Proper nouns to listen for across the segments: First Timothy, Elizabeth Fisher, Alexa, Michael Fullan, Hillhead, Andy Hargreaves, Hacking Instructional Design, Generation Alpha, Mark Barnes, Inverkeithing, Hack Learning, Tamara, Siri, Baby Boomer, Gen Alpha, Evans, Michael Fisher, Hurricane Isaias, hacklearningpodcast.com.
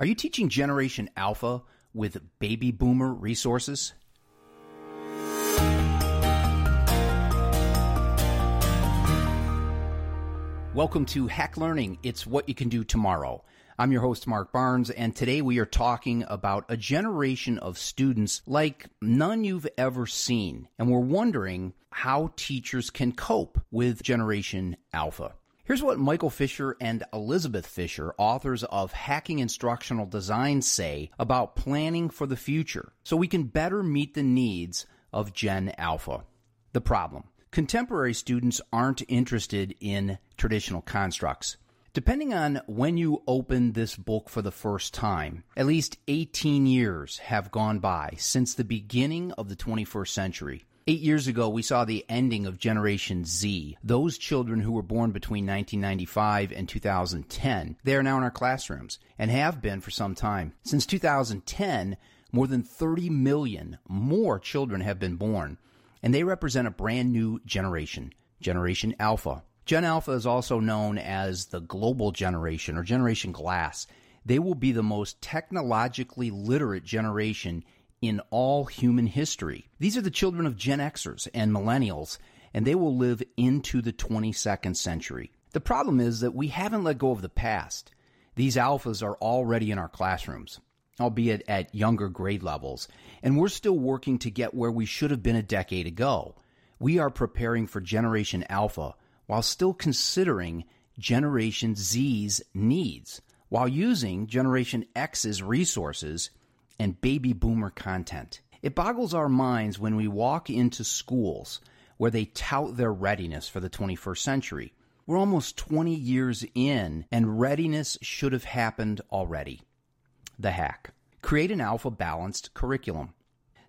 Are you teaching Generation Alpha with Baby Boomer resources? Welcome to Hack Learning. It's what you can do tomorrow. I'm your host, Mark Barnes, and today we are talking about a generation of students like none you've ever seen. And we're wondering how teachers can cope with Generation Alpha. Here's what Michael Fisher and Elizabeth Fisher, authors of Hacking Instructional Design, say about planning for the future so we can better meet the needs of Gen Alpha. The problem. Contemporary students aren't interested in traditional constructs. Depending on when you open this book for the first time, at least 18 years have gone by since the beginning of the 21st century. 8 years ago, we saw the ending of Generation Z, those children who were born between 1995 and 2010. They are now in our classrooms and have been for some time. Since 2010, more than 30 million more children have been born. And they represent a brand new generation, Generation Alpha. Gen Alpha is also known as the Global Generation or Generation Glass. They will be the most technologically literate generation in all human history. These are the children of Gen Xers and Millennials, and they will live into the 22nd century. The problem is that we haven't let go of the past. These Alphas are already in our classrooms, albeit at younger grade levels, and we're still working to get where we should have been a decade ago. We are preparing for Generation Alpha while still considering Generation Z's needs, while using Generation X's resources and Baby Boomer content. It boggles our minds when we walk into schools where they tout their readiness for the 21st century. We're almost 20 years in, and readiness should have happened already. The hack. Create an alpha-balanced curriculum.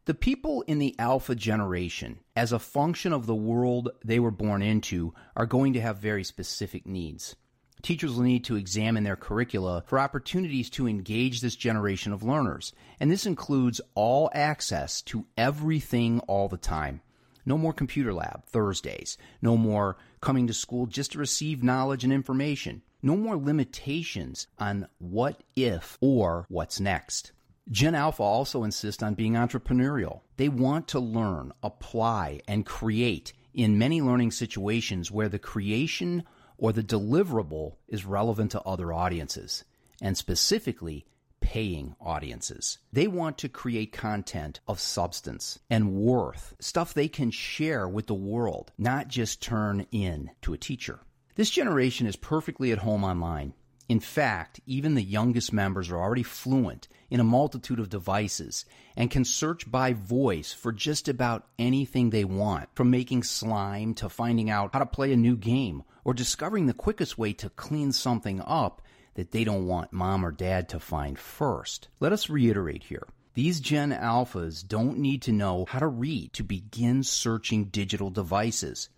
The people in the alpha generation, as a function of the world they were born into, are going to have very specific needs. Teachers will need to examine their curricula for opportunities to engage this generation of learners, and this includes all access to everything all the time. No more computer lab Thursdays. No more coming to school just to receive knowledge and information. No more limitations on what if or what's next. Gen Alpha also insist on being entrepreneurial. They want to learn, apply, and create in many learning situations where the creation or the deliverable is relevant to other audiences, and specifically paying audiences. They want to create content of substance and worth, stuff they can share with the world, not just turn in to a teacher. This generation is perfectly at home online. In fact, even the youngest members are already fluent in a multitude of devices and can search by voice for just about anything they want, from making slime to finding out how to play a new game or discovering the quickest way to clean something up that they don't want mom or dad to find first. Let us reiterate here. These Gen Alphas don't need to know how to read to begin searching digital devices.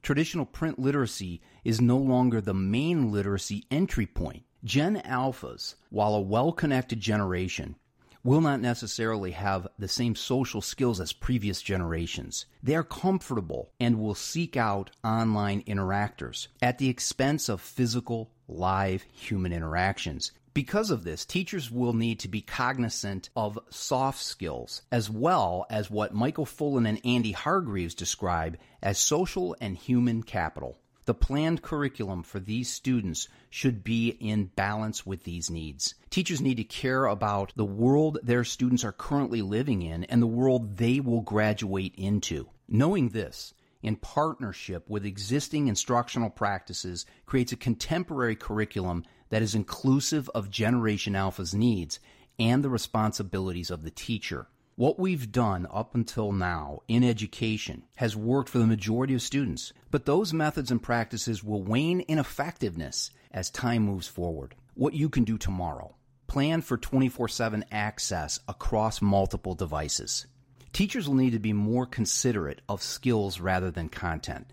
Traditional print literacy is no longer the main literacy entry point. Gen Alphas, while a well-connected generation, will not necessarily have the same social skills as previous generations. They are comfortable and will seek out online interactors at the expense of physical, live human interactions. Because of this, teachers will need to be cognizant of soft skills, as well as what Michael Fullan and Andy Hargreaves describe as social and human capital. The planned curriculum for these students should be in balance with these needs. Teachers need to care about the world their students are currently living in and the world they will graduate into. Knowing this, in partnership with existing instructional practices, creates a contemporary curriculum that is inclusive of Generation Alpha's needs and the responsibilities of the teacher. What we've done up until now in education has worked for the majority of students, but those methods and practices will wane in effectiveness as time moves forward. What you can do tomorrow. Plan for 24/7 access across multiple devices. Teachers will need to be more considerate of skills rather than content.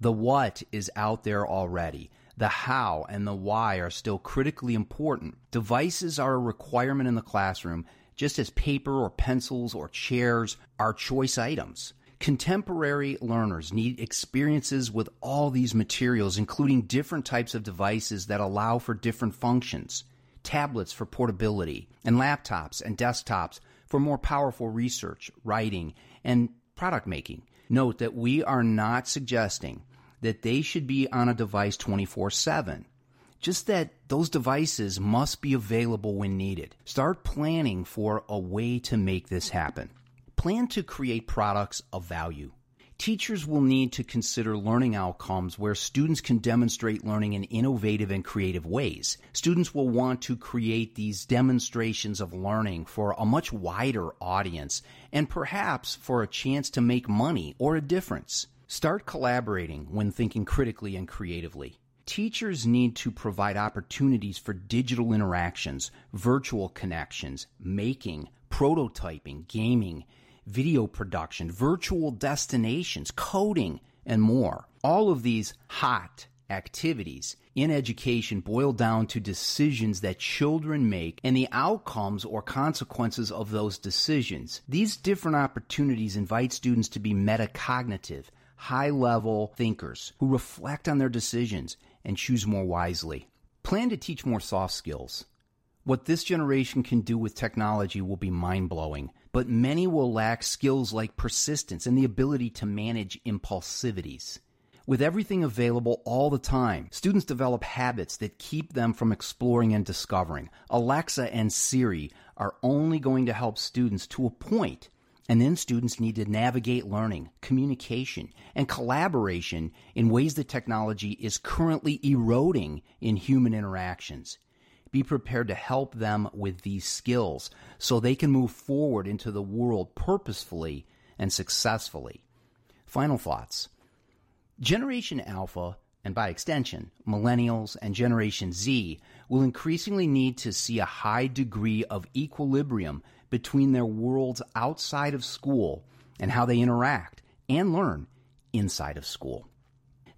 The what is out there already. The how and the why are still critically important. Devices are a requirement in the classroom, just as paper or pencils or chairs are choice items. Contemporary learners need experiences with all these materials, including different types of devices that allow for different functions. tablets for portability, and laptops and desktops for more powerful research, writing, and product making. Note that we are not suggesting that they should be on a device 24/7. Just that those devices must be available when needed. Start planning for a way to make this happen. Plan to create products of value. Teachers will need to consider learning outcomes where students can demonstrate learning in innovative and creative ways. Students will want to create these demonstrations of learning for a much wider audience and perhaps for a chance to make money or a difference. Start collaborating when thinking critically and creatively. Teachers need to provide opportunities for digital interactions, virtual connections, making, prototyping, gaming, video production, virtual destinations, coding, and more. All of these hot activities in education boil down to decisions that children make and the outcomes or consequences of those decisions. These different opportunities invite students to be metacognitive, high-level thinkers who reflect on their decisions and choose more wisely. Plan to teach more soft skills. What this generation can do with technology will be mind-blowing, but many will lack skills like persistence and the ability to manage impulsivities. With everything available all the time, students develop habits that keep them from exploring and discovering. Alexa and Siri are only going to help students to a point, and then students need to navigate learning, communication, and collaboration in ways that technology is currently eroding in human interactions. Be prepared to help them with these skills so they can move forward into the world purposefully and successfully. Final thoughts. Generation Alpha, and by extension, Millennials and Generation Z, will increasingly need to see a high degree of equilibrium between their worlds outside of school and how they interact and learn inside of school.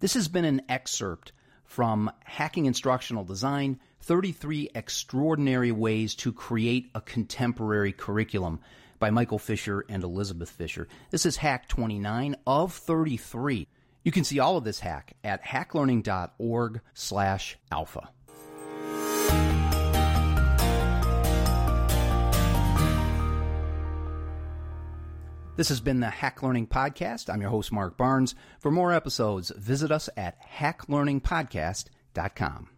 This has been an excerpt from Hacking Instructional Design, 33 Extraordinary Ways to Create a Contemporary Curriculum by Michael Fisher and Elizabeth Fisher. This is Hack 29 of 33. You can see all of this hack at hacklearning.org/alpha. This has been the Hack Learning Podcast. I'm your host, Mark Barnes. For more episodes, visit us at hacklearningpodcast.com.